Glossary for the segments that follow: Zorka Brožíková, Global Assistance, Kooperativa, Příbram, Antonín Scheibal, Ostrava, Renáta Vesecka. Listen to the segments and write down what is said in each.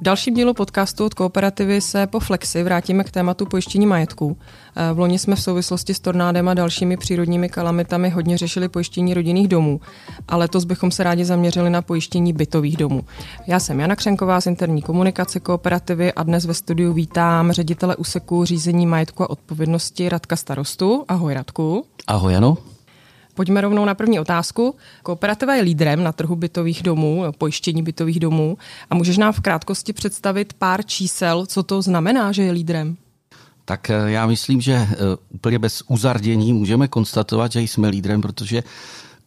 V dalším dílu podcastu od Kooperativy se po Flexi vrátíme k tématu pojištění majetků. V loni jsme v souvislosti s tornádem a dalšími přírodními kalamitami hodně řešili pojištění rodinných domů, ale letos bychom se rádi zaměřili na pojištění bytových domů. Já jsem Jana Křenková z interní komunikace Kooperativy a dnes ve studiu vítám ředitele úseku řízení majetku a odpovědnosti Radka Starostu. Ahoj Radku. Ahoj Jano. Pojďme rovnou na první otázku. Kooperativa je lídrem na trhu bytových domů, pojištění bytových domů. A můžeš nám v krátkosti představit pár čísel, co to znamená, že je lídrem? Tak já myslím, že úplně bez uzardění můžeme konstatovat, že jsme lídrem, protože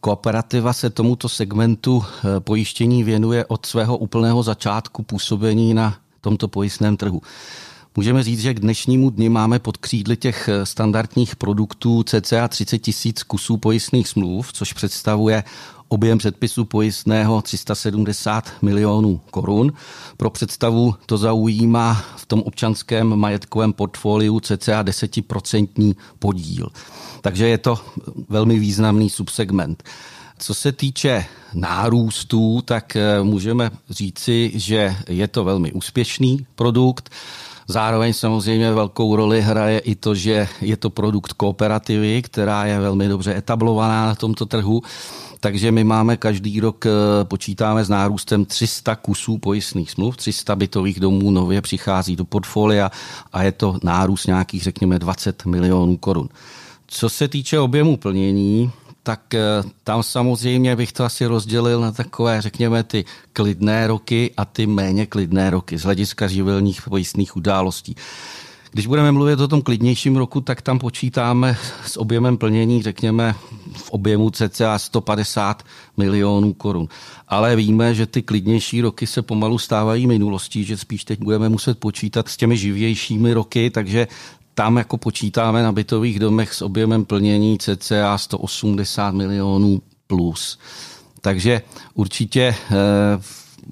Kooperativa se tomuto segmentu pojištění věnuje od svého úplného začátku působení na tomto pojistném trhu. Můžeme říct, že k dnešnímu dni máme pod křídly těch standardních produktů cca 30 000 kusů pojistných smluv, což představuje objem předpisu pojistného 370 milionů korun. Pro představu to zaujímá v tom občanském majetkovém portfoliu cca 10% podíl. Takže je to velmi významný subsegment. Co se týče nárůstů, tak můžeme říci, že je to velmi úspěšný produkt. Zároveň samozřejmě velkou roli hraje i to, že je to produkt Kooperativy, která je velmi dobře etablovaná na tomto trhu, takže my máme každý rok, počítáme s nárůstem 300 kusů pojistných smluv, 300 bytových domů nově přichází do portfolia a je to nárůst nějakých, řekněme, 20 milionů korun. Co se týče objemu plnění, tak tam samozřejmě bych to asi rozdělil na takové, řekněme, ty klidné roky a ty méně klidné roky z hlediska živelních pojistných událostí. Když budeme mluvit o tom klidnějším roku, tak tam počítáme s objemem plnění, řekněme, v objemu cca 150 milionů korun. Ale víme, že ty klidnější roky se pomalu stávají minulostí, že spíš teď budeme muset počítat s těmi živějšími roky, takže tam jako počítáme na bytových domech s objemem plnění cca 180 milionů plus. Takže určitě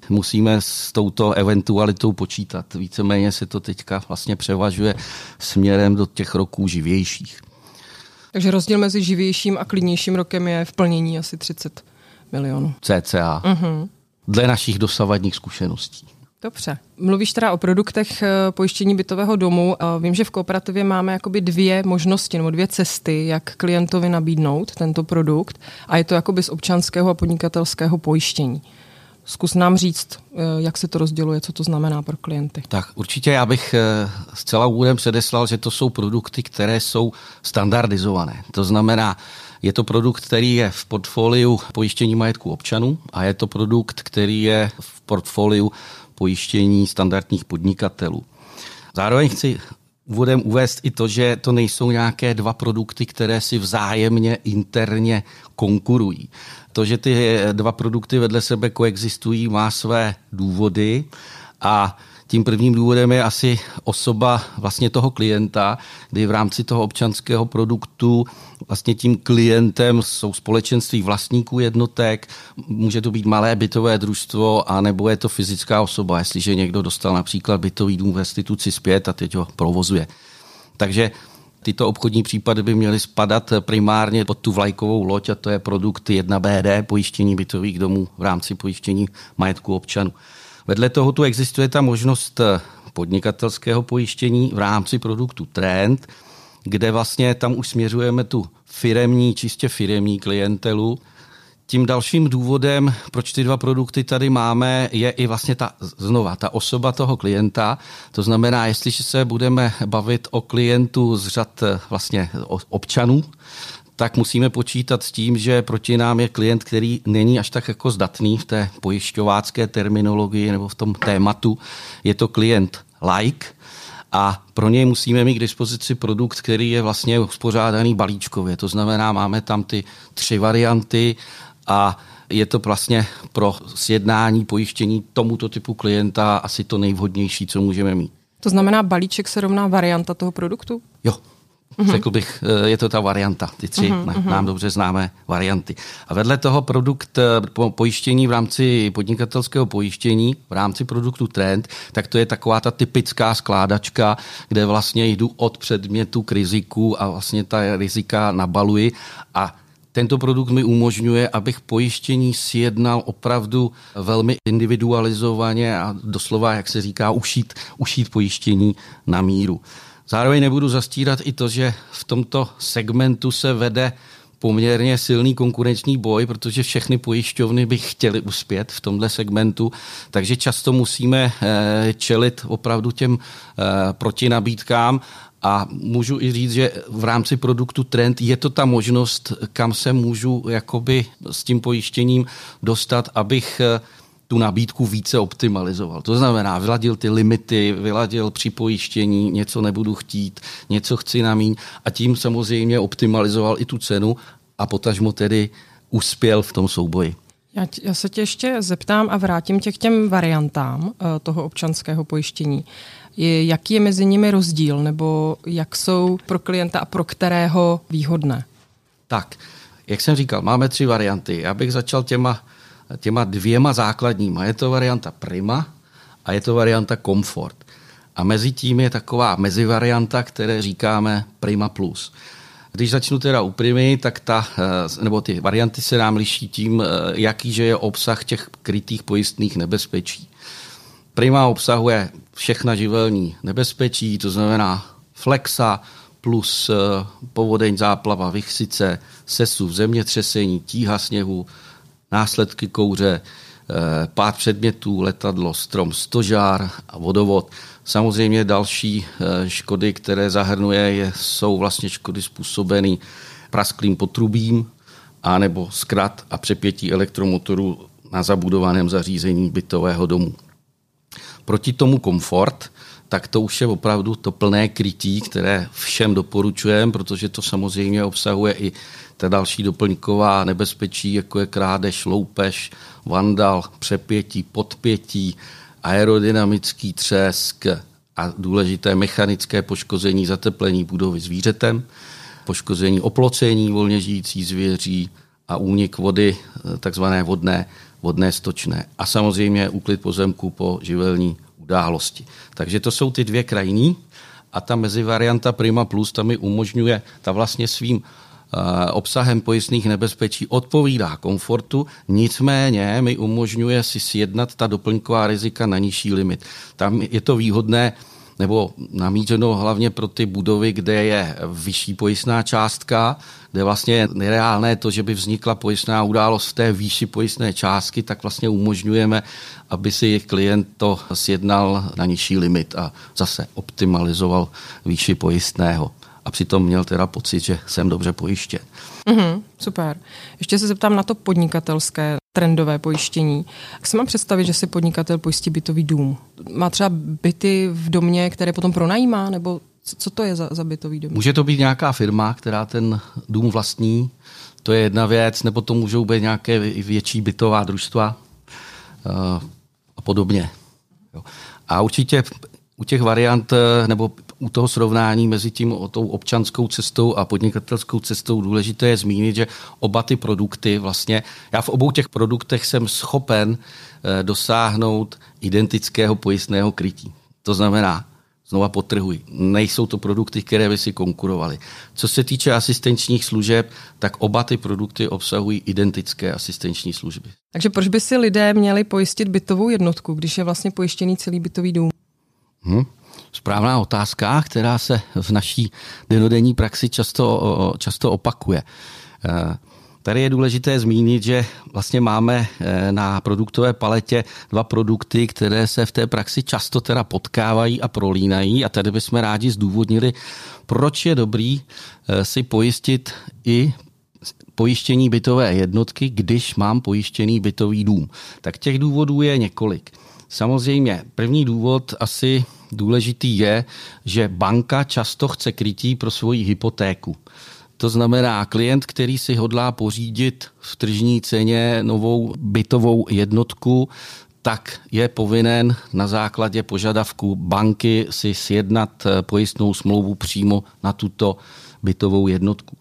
musíme s touto eventualitou počítat. Víceméně se to teďka vlastně převažuje směrem do těch roků živějších. Takže rozdíl mezi živějším a klidnějším rokem je v plnění asi 30 milionů. Cca. Uh-huh. Dle našich dosavadních zkušeností. Dobře. Mluvíš teda o produktech pojištění bytového domu. Vím, že v Kooperativě máme jakoby dvě možnosti nebo dvě cesty, jak klientovi nabídnout tento produkt a je to jakoby z občanského a podnikatelského pojištění. Zkus nám říct, jak se to rozděluje, co to znamená pro klienty. Tak určitě já bych zcela úvodem předeslal, že to jsou produkty, které jsou standardizované. To znamená, je to produkt, který je v portfoliu pojištění majetku občanů a je to produkt, který je v portfoliu pojištění standardních podnikatelů. Zároveň chci úvodem uvést i to, že to nejsou nějaké dva produkty, které si vzájemně interně konkurují. To, že ty dva produkty vedle sebe koexistují, má své důvody a tím prvním důvodem je asi osoba vlastně toho klienta, kdy v rámci toho občanského produktu vlastně tím klientem jsou společenství vlastníků jednotek, může to být malé bytové družstvo, anebo je to fyzická osoba, jestliže někdo dostal například bytový dům v restituci zpět a teď ho provozuje. Takže tyto obchodní případy by měly spadat primárně pod tu vlajkovou loď a to je produkt 1BD, pojištění bytových domů v rámci pojištění majetku občanů. Vedle toho tu existuje ta možnost podnikatelského pojištění v rámci produktu Trend, kde vlastně tam už směřujeme tu firemní, čistě firemní klientelu. Tím dalším důvodem, proč ty dva produkty tady máme, je i vlastně ta osoba toho klienta. To znamená, jestliže se budeme bavit o klientu z řad vlastně občanů, tak musíme počítat s tím, že proti nám je klient, který není až tak jako zdatný v té pojišťovácké terminologii nebo v tom tématu. Je to klient like a pro něj musíme mít k dispozici produkt, který je vlastně uspořádaný balíčkově. To znamená, máme tam ty tři varianty a je to vlastně pro sjednání pojištění tomuto typu klienta asi to nejvhodnější, co můžeme mít. To znamená, balíček se rovná varianta toho produktu? Jo. Řekl bych, je to ta varianta, ty tři nám dobře známé varianty. A vedle toho produkt pojištění v rámci podnikatelského pojištění, v rámci produktu Trend, tak to je taková ta typická skládačka, kde vlastně jdu od předmětu k riziku a vlastně ta rizika nabaluji a Tento produkt mi umožňuje, abych pojištění sjednal opravdu velmi individualizovaně a doslova, jak se říká, ušít pojištění na míru. Zároveň nebudu zastírat i to, že v tomto segmentu se vede poměrně silný konkurenční boj, protože všechny pojišťovny by chtěly uspět v tomhle segmentu, takže často musíme čelit opravdu těm protinabídkám. A můžu i říct, že v rámci produktu Trend je to ta možnost, kam se můžu jakoby s tím pojištěním dostat, abych tu nabídku více optimalizoval. To znamená, vyladil ty limity, vyladil připojištění, něco nebudu chtít, něco chci na míň a tím samozřejmě optimalizoval i tu cenu a potažmo tedy uspěl v tom souboji. Já se tě ještě zeptám a vrátím tě k těm variantám toho občanského pojištění. Jaký je mezi nimi rozdíl, nebo jak jsou pro klienta a pro kterého výhodné? Tak, jak jsem říkal, máme 3 varianty. Já bych začal těma 2 základníma. Je to varianta Prima a je to varianta Comfort. A mezi tím je taková mezivarianta, které říkáme Prima Plus. Když začnu teda u Primy, tak ty varianty se nám liší tím, jaký je obsah těch krytých pojistných nebezpečí. Prima obsahuje všechna živelní nebezpečí, to znamená flexa plus povodeň, záplava, vichřice, sesuv, zemětřesení, tíha sněhu, následky kouře, pád předmětů, letadlo, strom, stožár a vodovod. Samozřejmě další škody, které zahrnuje, jsou vlastně škody způsobené prasklým potrubím anebo zkrat a přepětí elektromotoru na zabudovaném zařízení bytového domu. Proti tomu Komfort, tak to už je opravdu to plné krytí, které všem doporučujeme, protože to samozřejmě obsahuje i ta další doplňková nebezpečí, jako je krádež, loupež, vandal, přepětí, podpětí, aerodynamický třesk a důležité mechanické poškození zateplení budovy zvířetem, poškození oplocení volně žijící zvěří a únik vody, takzvané vodné stočné a samozřejmě úklid pozemku po živelní události. Takže to jsou ty 2 krajní a ta mezivarianta Prima Plus, ta mi umožňuje, ta vlastně svým obsahem pojistných nebezpečí odpovídá Komfortu, nicméně mi umožňuje si sjednat ta doplňková rizika na nižší limit. Tam je to výhodné nebo namířeno hlavně pro ty budovy, kde je vyšší pojistná částka, kde vlastně je nereálné to, že by vznikla pojistná událost v té výši pojistné částky, tak vlastně umožňujeme, aby si klient to sjednal na nižší limit a zase optimalizoval výši pojistného. A přitom měl teda pocit, že jsem dobře pojištěn. Super. Ještě se zeptám na to podnikatelské trendové pojištění. Jak si mám představit, že si podnikatel pojistí bytový dům? Má třeba byty v domě, které potom pronajímá? Nebo co to je za bytový dům? Může to být nějaká firma, která ten dům vlastní. To je jedna věc. Nebo to můžou být nějaké větší bytová družstva a podobně. Jo. A určitě u těch variant nebo u toho srovnání mezi tím tou občanskou cestou a podnikatelskou cestou důležité je zmínit, že oba ty produkty vlastně, já v obou těch produktech jsem schopen dosáhnout identického pojistného krytí. To znamená, znova podtrhuji, nejsou to produkty, které by si konkurovaly. Co se týče asistenčních služeb, tak oba ty produkty obsahují identické asistenční služby. Takže proč by si lidé měli pojistit bytovou jednotku, když je vlastně pojištěný celý bytový dům? Správná otázka, která se v naší dennodenní praxi často opakuje. Tady je důležité zmínit, že vlastně máme na produktové paletě 2 produkty, které se v té praxi často teda potkávají a prolínají a tady bychom rádi zdůvodnili, proč je dobrý si pojistit i pojištění bytové jednotky, když mám pojištěný bytový dům. Tak těch důvodů je několik. Samozřejmě první důvod asi důležitý je, že banka často chce krytí pro svoji hypotéku. To znamená, klient, který si hodlá pořídit v tržní ceně novou bytovou jednotku, tak je povinen na základě požadavku banky si sjednat pojistnou smlouvu přímo na tuto bytovou jednotku.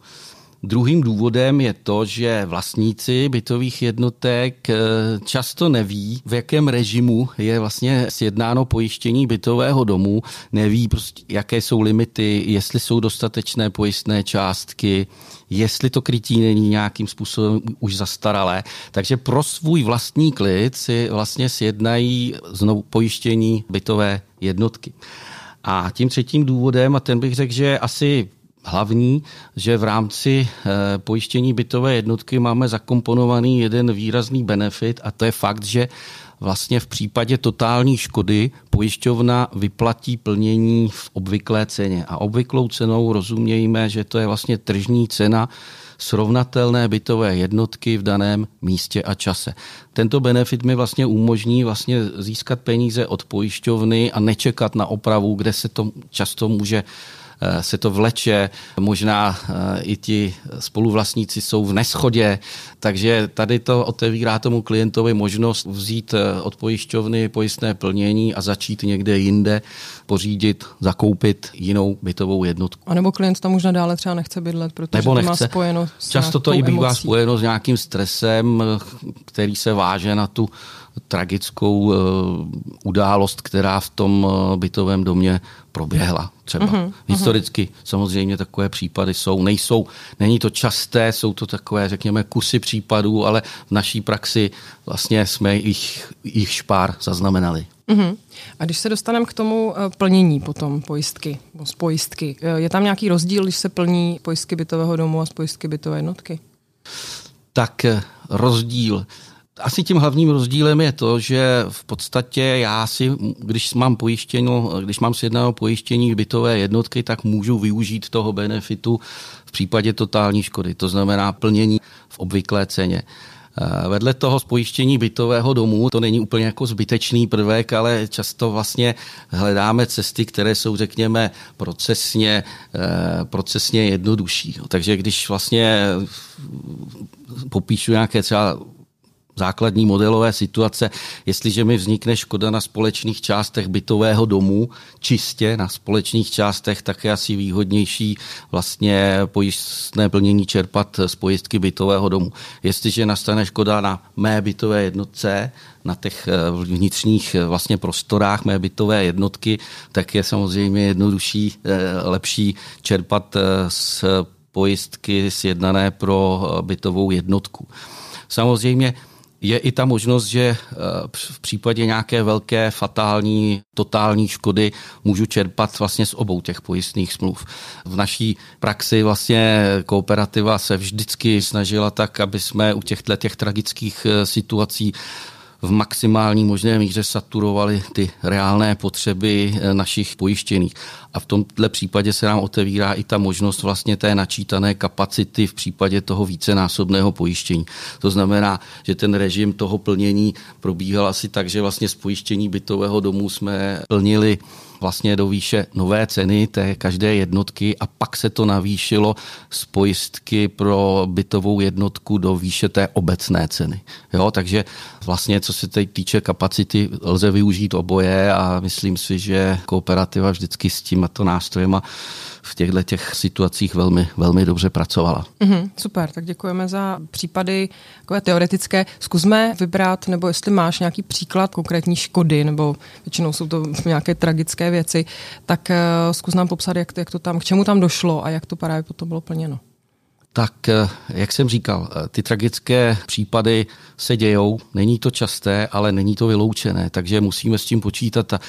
Druhým důvodem je to, že vlastníci bytových jednotek často neví, v jakém režimu je vlastně sjednáno pojištění bytového domu, neví prostě, jaké jsou limity, jestli jsou dostatečné pojistné částky, jestli to krytí není nějakým způsobem už zastaralé. Takže pro svůj vlastní klid si vlastně sjednají znovu pojištění bytové jednotky. A tím třetím důvodem, a ten bych řekl, že asi hlavní, že v rámci pojištění bytové jednotky máme zakomponovaný jeden výrazný benefit, a to je fakt, že vlastně v případě totální škody pojišťovna vyplatí plnění v obvyklé ceně. A obvyklou cenou rozumějme, že to je vlastně tržní cena srovnatelné bytové jednotky v daném místě a čase. Tento benefit mi vlastně umožní vlastně získat peníze od pojišťovny a nečekat na opravu, kde se to často může se to vleče, možná i ti spoluvlastníci jsou v neschodě, takže tady to otevírá tomu klientovi možnost vzít od pojišťovny pojistné plnění a začít někde jinde pořídit, zakoupit jinou bytovou jednotku. A nebo klient tam možná dále třeba nechce bydlet, protože to má spojeno s často to i bývá emocí. Spojeno s nějakým stresem, který se váže na tu tragickou událost, která v tom bytovém domě proběhla třeba. Historicky samozřejmě takové případy jsou, nejsou, není to časté, jsou to takové, řekněme, kusy případů, ale v naší praxi vlastně jsme jich pár zaznamenali. A když se dostaneme k tomu plnění potom pojistky, z pojistky, je tam nějaký rozdíl, když se plní pojistky bytového domu a z pojistky bytové jednotky? Tak rozdíl. Asi tím hlavním rozdílem je to, že v podstatě já si, když mám sjednáno pojištění bytové jednotky, tak můžu využít toho benefitu v případě totální škody. To znamená plnění v obvyklé ceně. Vedle toho z pojištění bytového domu, to není úplně jako zbytečný prvek, ale často vlastně hledáme cesty, které jsou, řekněme, procesně jednodušší. Takže když vlastně popíšu nějaké třeba základní modelové situace, jestliže mi vznikne škoda na společných částech bytového domu, čistě na společných částech, tak je asi výhodnější vlastně pojistné plnění čerpat z pojistky bytového domu. Jestliže nastane škoda na mé bytové jednotce, na těch vnitřních vlastně prostorách mé bytové jednotky, tak je samozřejmě jednodušší, lepší čerpat z pojistky sjednané pro bytovou jednotku. Samozřejmě je i ta možnost, že v případě nějaké velké fatální, totální škody můžu čerpat vlastně z obou těch pojistných smluv. V naší praxi vlastně Kooperativa se vždycky snažila tak, aby jsme u těchto těch tragických situací v maximální možné míře saturovali ty reálné potřeby našich pojištěných. A v tomto případě se nám otevírá i ta možnost vlastně té načítané kapacity v případě toho vícenásobného pojištění. To znamená, že ten režim toho plnění probíhal asi tak, že vlastně z pojištění bytového domu jsme plnili vlastně do výše nové ceny té každé jednotky a pak se to navýšilo z pojistky pro bytovou jednotku do výše té obecné ceny. Jo, takže vlastně, co se teď týče kapacity, lze využít oboje a myslím si, že Kooperativa vždycky s tímto nástrojem v těchto těch situacích velmi, velmi dobře pracovala. Super, tak děkujeme za případy takové teoretické. Zkusme vybrat, nebo jestli máš nějaký příklad konkrétní škody, nebo většinou jsou to nějaké tragické věci, tak zkus nám popsat, jak to tam, k čemu tam došlo a jak to právě potom bylo plněno. Tak, jak jsem říkal, ty tragické případy se dějou, není to časté, ale není to vyloučené, takže musíme s tím počítat. A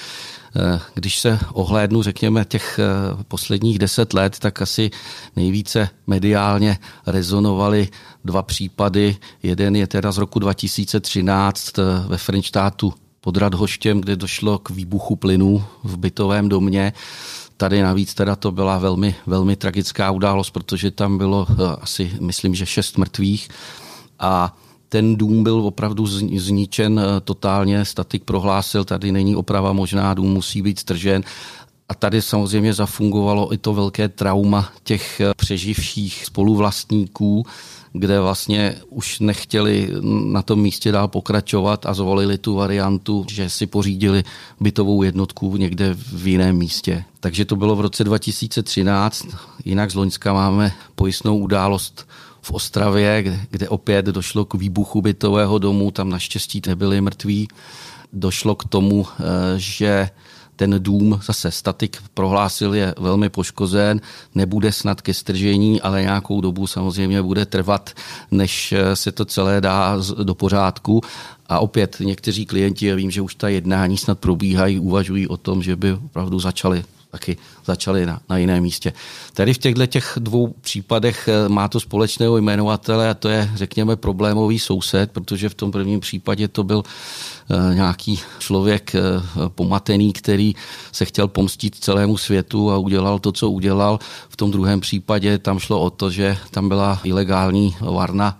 když se ohlédnu, řekněme, těch posledních 10 let, tak asi nejvíce mediálně rezonovaly 2 případy. Jeden je teda z roku 2013 ve Frenštátu pod Hostem, kde došlo k výbuchu plynu v bytovém domě. Tady navíc teda to byla velmi, velmi tragická událost, protože tam bylo asi, myslím, že 6 mrtvých a ten dům byl opravdu zničen totálně, statik prohlásil, tady není oprava možná, dům musí být stržen A tady samozřejmě zafungovalo i to velké trauma těch přeživších spoluvlastníků, kde vlastně už nechtěli na tom místě dál pokračovat a zvolili tu variantu, že si pořídili bytovou jednotku někde v jiném místě. Takže to bylo v roce 2013, jinak z loňska máme pojistnou událost v Ostravě, kde opět došlo k výbuchu bytového domu, tam naštěstí nebyli mrtví. Došlo k tomu, že ten dům, zase statik prohlásil, je velmi poškozen, nebude snad ke stržení, ale nějakou dobu samozřejmě bude trvat, než se to celé dá do pořádku. A opět někteří klienti, já vím, že už ta jednání snad probíhají, uvažují o tom, že by opravdu začali na jiném místě. Tady v těch dvou případech má to společného jmenovatele a to je, řekněme, problémový soused, protože v tom prvním případě to byl nějaký člověk pomatený, který se chtěl pomstit celému světu a udělal to, co udělal. V tom druhém případě tam šlo o to, že tam byla ilegální varna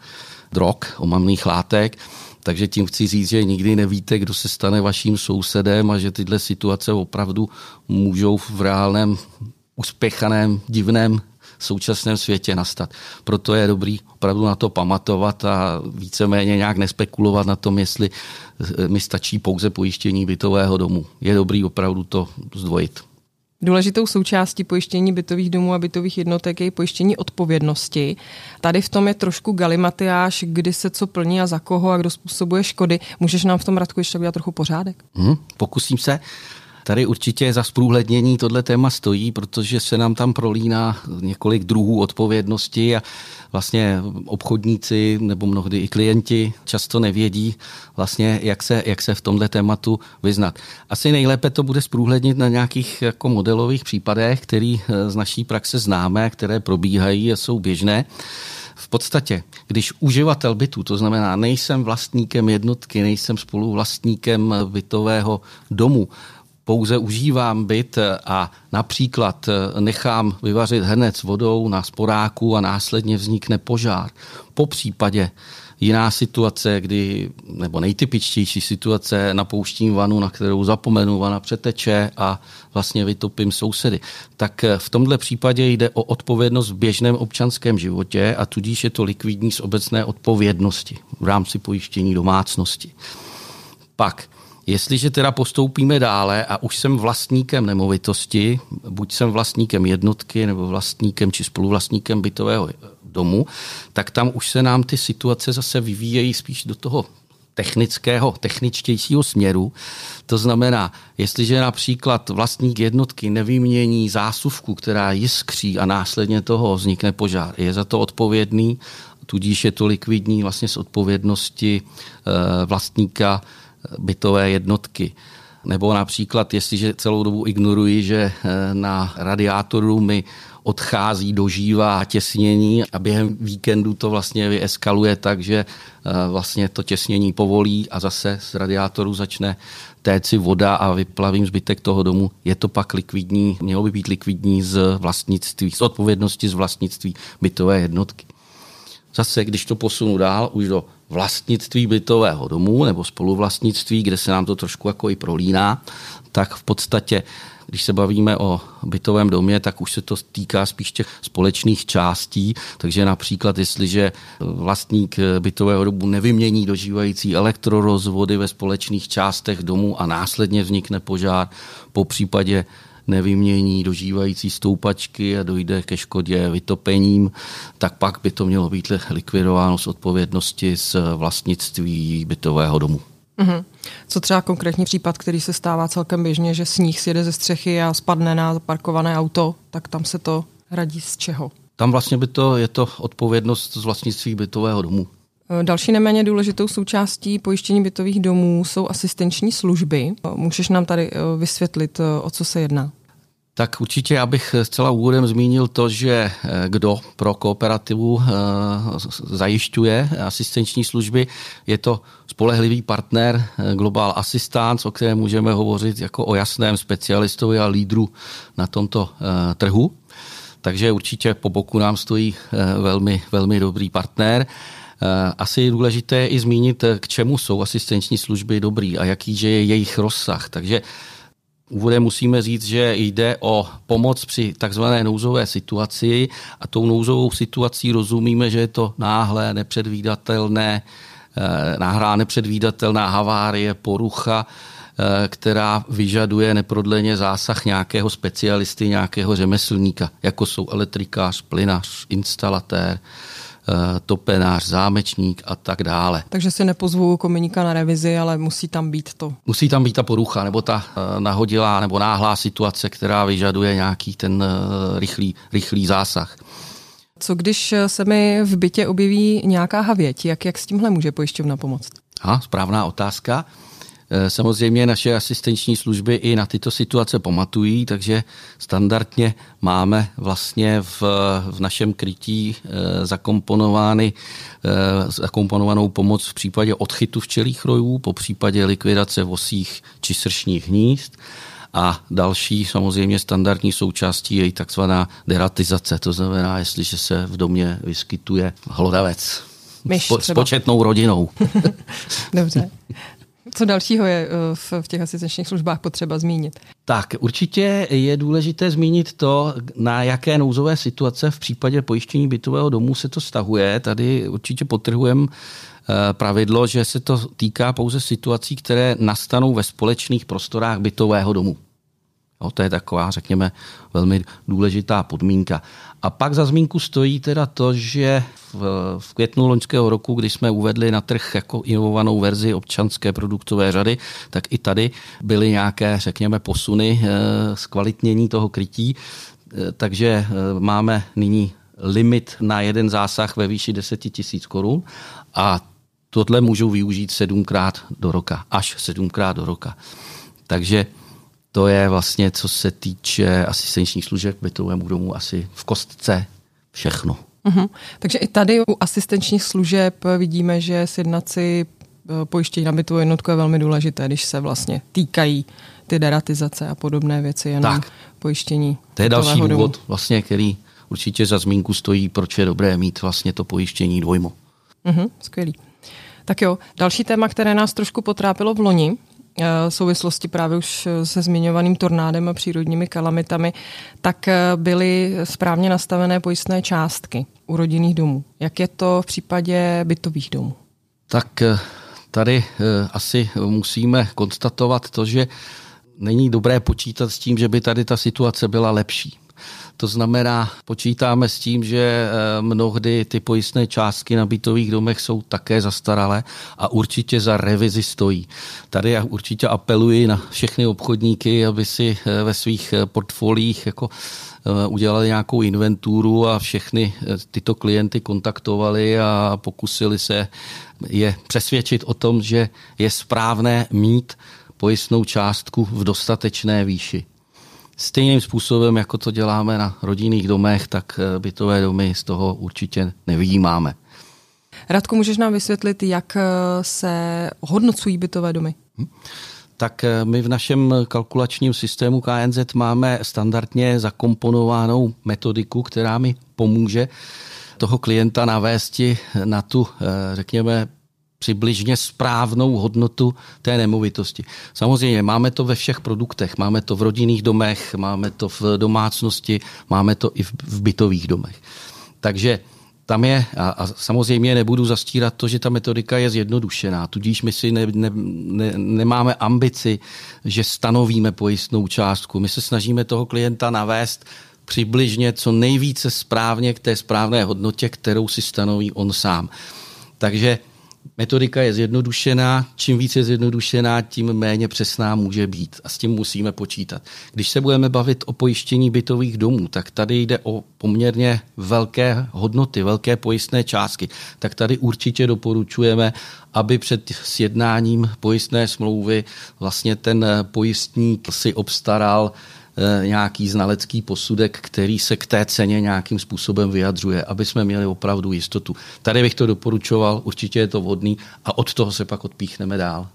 drog, omamných látek. Takže tím chci říct, že nikdy nevíte, kdo se stane vaším sousedem a že tyhle situace opravdu můžou v reálném, uspěchaném, divném současném světě nastat. Proto je dobrý opravdu na to pamatovat a víceméně nějak nespekulovat na tom, jestli mi stačí pouze pojištění bytového domu. Je dobrý opravdu to zdvojit. Důležitou součástí pojištění bytových domů a bytových jednotek je pojištění odpovědnosti. Tady v tom je trošku galimatiáš, kdy se co plní a za koho a kdo způsobuje škody. Můžeš nám v tom, Radku, ještě udělat trochu pořádek? Pokusím se. Tady určitě za zprůhlednění tohle téma stojí, protože se nám tam prolíná několik druhů odpovědnosti a vlastně obchodníci nebo mnohdy i klienti často nevědí vlastně, jak se v tomhle tématu vyznat. Asi nejlépe to bude zprůhlednit na nějakých jako modelových případech, který z naší praxe známe, které probíhají a jsou běžné. V podstatě, když uživatel bytu, to znamená nejsem vlastníkem jednotky, nejsem spoluvlastníkem bytového domu, pouze užívám byt a například nechám vyvařit hrnec vodou na sporáku a následně vznikne požár. Po případě jiná situace, nebo nejtypičtější situace, napouštím vanu, na kterou zapomenu, vana přeteče a vlastně vytopím sousedy. Tak v tomhle případě jde o odpovědnost v běžném občanském životě a tudíž je to likvidní z obecné odpovědnosti v rámci pojištění domácnosti. Pak jestliže teda postoupíme dále a už jsem vlastníkem nemovitosti, buď jsem vlastníkem jednotky nebo vlastníkem či spoluvlastníkem bytového domu, tak tam už se nám ty situace zase vyvíjejí spíš do toho techničtějšího směru. To znamená, jestliže například vlastník jednotky nevymění zásuvku, která jiskří a následně toho vznikne požár, je za to odpovědný, tudíž je to likvidní vlastně z odpovědnosti vlastníka bytové jednotky. Nebo například, jestliže celou dobu ignoruji, že na radiátoru mi odchází dožívá těsnění a během víkendu to vlastně vyeskaluje tak, že vlastně to těsnění povolí a zase z radiátoru začne téci voda a vyplavím zbytek toho domu. Je to pak likvidní, mělo by být likvidní z odpovědnosti z vlastnictví bytové jednotky. Zase, když to posunu dál, už do vlastnictví bytového domu nebo spoluvlastnictví, kde se nám to trošku jako i prolíná, tak v podstatě, když se bavíme o bytovém domě, tak už se to týká spíš těch společných částí, takže například, jestliže vlastník bytového domu nevymění dožívající elektrorozvody ve společných částech domu a následně vznikne požár, po případě nevymění dožívající stoupačky a dojde ke škodě vytopením, tak pak by to mělo být likvidováno z odpovědnosti z vlastnictví bytového domu. Mm-hmm. Co třeba konkrétní případ, který se stává celkem běžně, že sníh sjede ze střechy a spadne na parkované auto, tak tam se to hradí z čeho? Tam vlastně je to odpovědnost z vlastnictví bytového domu. Další neméně důležitou součástí pojištění bytových domů jsou asistenční služby. Můžeš nám tady vysvětlit, o co se jedná? Tak určitě já bych zcela úvodem zmínil to, že kdo pro kooperativu zajišťuje asistenční služby, je to spolehlivý partner Global Assistance, o kterém můžeme hovořit jako o jasném specialistovi a lídru na tomto trhu. Takže určitě po boku nám stojí velmi, velmi dobrý partner. Asi je důležité i zmínit, k čemu jsou asistenční služby dobrý a jaký je jejich rozsah. Takže Úvodem musíme říct, že jde o pomoc při takzvané nouzové situaci a tou nouzovou situací rozumíme, že je to náhlé, nepředvídatelná havárie, porucha, která vyžaduje neprodleně zásah nějakého specialisty, nějakého řemeslníka, jako jsou elektrikář, plynař, instalatér, topenář, zámečník a tak dále. Takže si nepozvu kominíka na revizi, ale musí tam být to. Musí tam být ta porucha, nebo ta nahodilá, nebo náhlá situace, která vyžaduje nějaký ten rychlý zásah. Co když se mi v bytě objeví nějaká havěť? Jak s tímhle může pojišťovna pomoct? Správná otázka. Samozřejmě naše asistenční služby i na tyto situace pamatují, takže standardně máme vlastně v našem krytí zakomponovanou pomoc v případě odchytu včelích rojů, po případě likvidace vosích či sršních hnízd a další samozřejmě standardní součástí je i takzvaná deratizace, to znamená, jestliže se v domě vyskytuje hlodavec s početnou rodinou. Dobře. Co dalšího je v těch asistenčních službách potřeba zmínit? Tak určitě je důležité zmínit to, na jaké nouzové situace v případě pojištění bytového domu se to vztahuje. Tady určitě podtrhujeme pravidlo, že se to týká pouze situací, které nastanou ve společných prostorách bytového domu. To je taková, řekněme, velmi důležitá podmínka. A pak za zmínku stojí teda to, že v květnu loňského roku, když jsme uvedli na trh jako inovovanou verzi občanské produktové řady, tak i tady byly nějaké, řekněme, posuny, zkvalitnění toho krytí. Takže máme nyní limit na jeden zásah ve výši 10 000 korun a tohle můžou využít 7krát do roka, až 7krát do roka. Takže to je vlastně, co se týče asistenčních služeb bytovému domu, asi v kostce všechno. Uhum. Takže i tady u asistenčních služeb vidíme, že sjednat si pojištění na bytovou jednotku je velmi důležité, když se vlastně týkají ty deratizace a podobné věci, jenom pojištění. To je další důvod, vlastně, který určitě za zmínku stojí, proč je dobré mít vlastně to pojištění dvojmo. Skvělý. Tak jo, další téma, které nás trošku potrápilo v loni, v souvislosti právě už se zmiňovaným tornádem a přírodními kalamitami, tak byly správně nastavené pojistné částky u rodinných domů. Jak je to v případě bytových domů? Tak tady asi musíme konstatovat to, že není dobré počítat s tím, že by tady ta situace byla lepší. To znamená, počítáme s tím, že mnohdy ty pojistné částky na bytových domech jsou také zastaralé a určitě za revizi stojí. Tady já určitě apeluji na všechny obchodníky, aby si ve svých portfoliích jako udělali nějakou inventuru a všechny tyto klienty kontaktovali a pokusili se je přesvědčit o tom, že je správné mít pojistnou částku v dostatečné výši. Stejným způsobem, jako to děláme na rodinných domech, tak bytové domy z toho určitě nevyjímáme. Radku, můžeš nám vysvětlit, jak se hodnocují bytové domy? Tak my v našem kalkulačním systému KNZ máme standardně zakomponovanou metodiku, která mi pomůže toho klienta navésti na tu, řekněme, přibližně správnou hodnotu té nemovitosti. Samozřejmě máme to ve všech produktech, máme to v rodinných domech, máme to v domácnosti, máme to i v bytových domech. Takže tam je, a samozřejmě nebudu zastírat to, že ta metodika je zjednodušená, tudíž my si nemáme ambici, že stanovíme pojistnou částku. My se snažíme toho klienta navést přibližně co nejvíce správně k té správné hodnotě, kterou si stanoví on sám. Takže metodika je zjednodušená, čím více je zjednodušená, tím méně přesná může být a s tím musíme počítat. Když se budeme bavit o pojištění bytových domů, tak tady jde o poměrně velké hodnoty, velké pojistné částky. Tak tady určitě doporučujeme, aby před sjednáním pojistné smlouvy vlastně ten pojistník si obstaral nějaký znalecký posudek, který se k té ceně nějakým způsobem vyjadřuje, aby jsme měli opravdu jistotu. Tady bych to doporučoval, určitě je to vhodný a od toho se pak odpíchneme dál.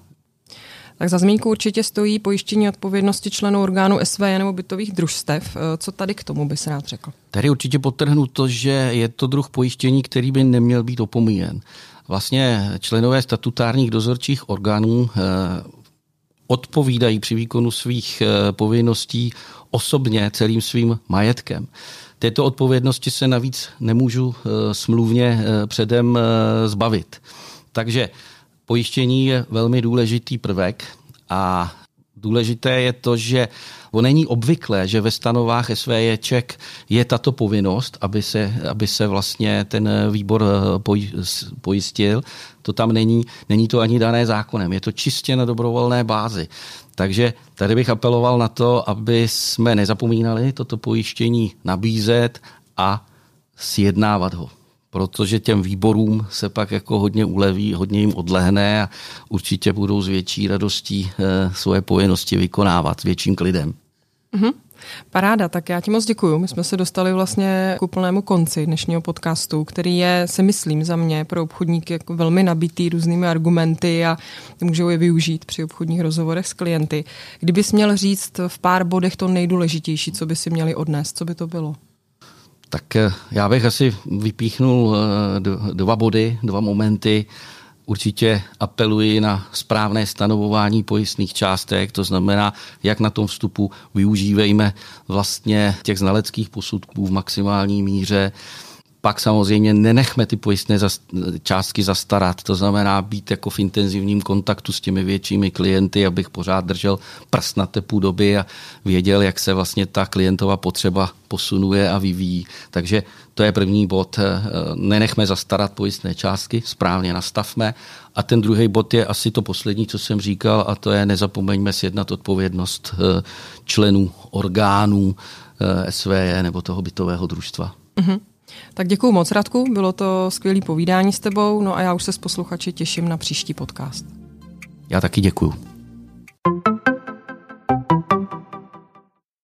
Tak za zmínku určitě stojí pojištění odpovědnosti členů orgánu SVJ nebo bytových družstev. Co tady k tomu bys rád řekl? Tady určitě podtrhnu to, že je to druh pojištění, který by neměl být opomíjen. Vlastně členové statutárních dozorčích orgánů odpovídají při výkonu svých povinností osobně celým svým majetkem. Této odpovědnosti se navíc nemůžu smluvně předem zbavit. Takže pojištění je velmi důležitý prvek a důležité je to, že není obvyklé, že ve stanovách SVJček je tato povinnost, aby se vlastně ten výbor pojistil. To tam není to ani dané zákonem, je to čistě na dobrovolné bázi. Takže tady bych apeloval na to, aby jsme nezapomínali toto pojištění nabízet a sjednávat ho. Protože těm výborům se pak jako hodně uleví, hodně jim odlehne a určitě budou s větší radostí svoje povinnosti vykonávat s větším klidem. Mm-hmm. Paráda, tak já ti moc děkuju. My jsme se dostali vlastně k úplnému konci dnešního podcastu, který je, si myslím, za mě pro obchodníky jako velmi nabitý různými argumenty a můžou je využít při obchodních rozhovorech s klienty. Kdybys měl říct v pár bodech to nejdůležitější, co by si měli odnést, co by to bylo? Tak já bych asi vypíchnul dva body, dva momenty. Určitě apeluji na správné stanovování pojistných částek, to znamená, jak na tom vstupu využívejme vlastně těch znaleckých posudků v maximální míře. Pak samozřejmě nenechme ty pojistné částky zastarat, to znamená být jako v intenzivním kontaktu s těmi většími klienty, abych pořád držel prst na tepu doby a věděl, jak se vlastně ta klientová potřeba posunuje a vyvíjí. Takže to je první bod, nenechme zastarat pojistné částky, správně nastavme. A ten druhý bod je asi to poslední, co jsem říkal, a to je nezapomeňme sjednat odpovědnost členů orgánů SVJ nebo toho bytového družstva. Mhm. Tak děkuju moc, Radku, bylo to skvělé povídání s tebou, no a já už se s posluchači těším na příští podcast. Já taky děkuju.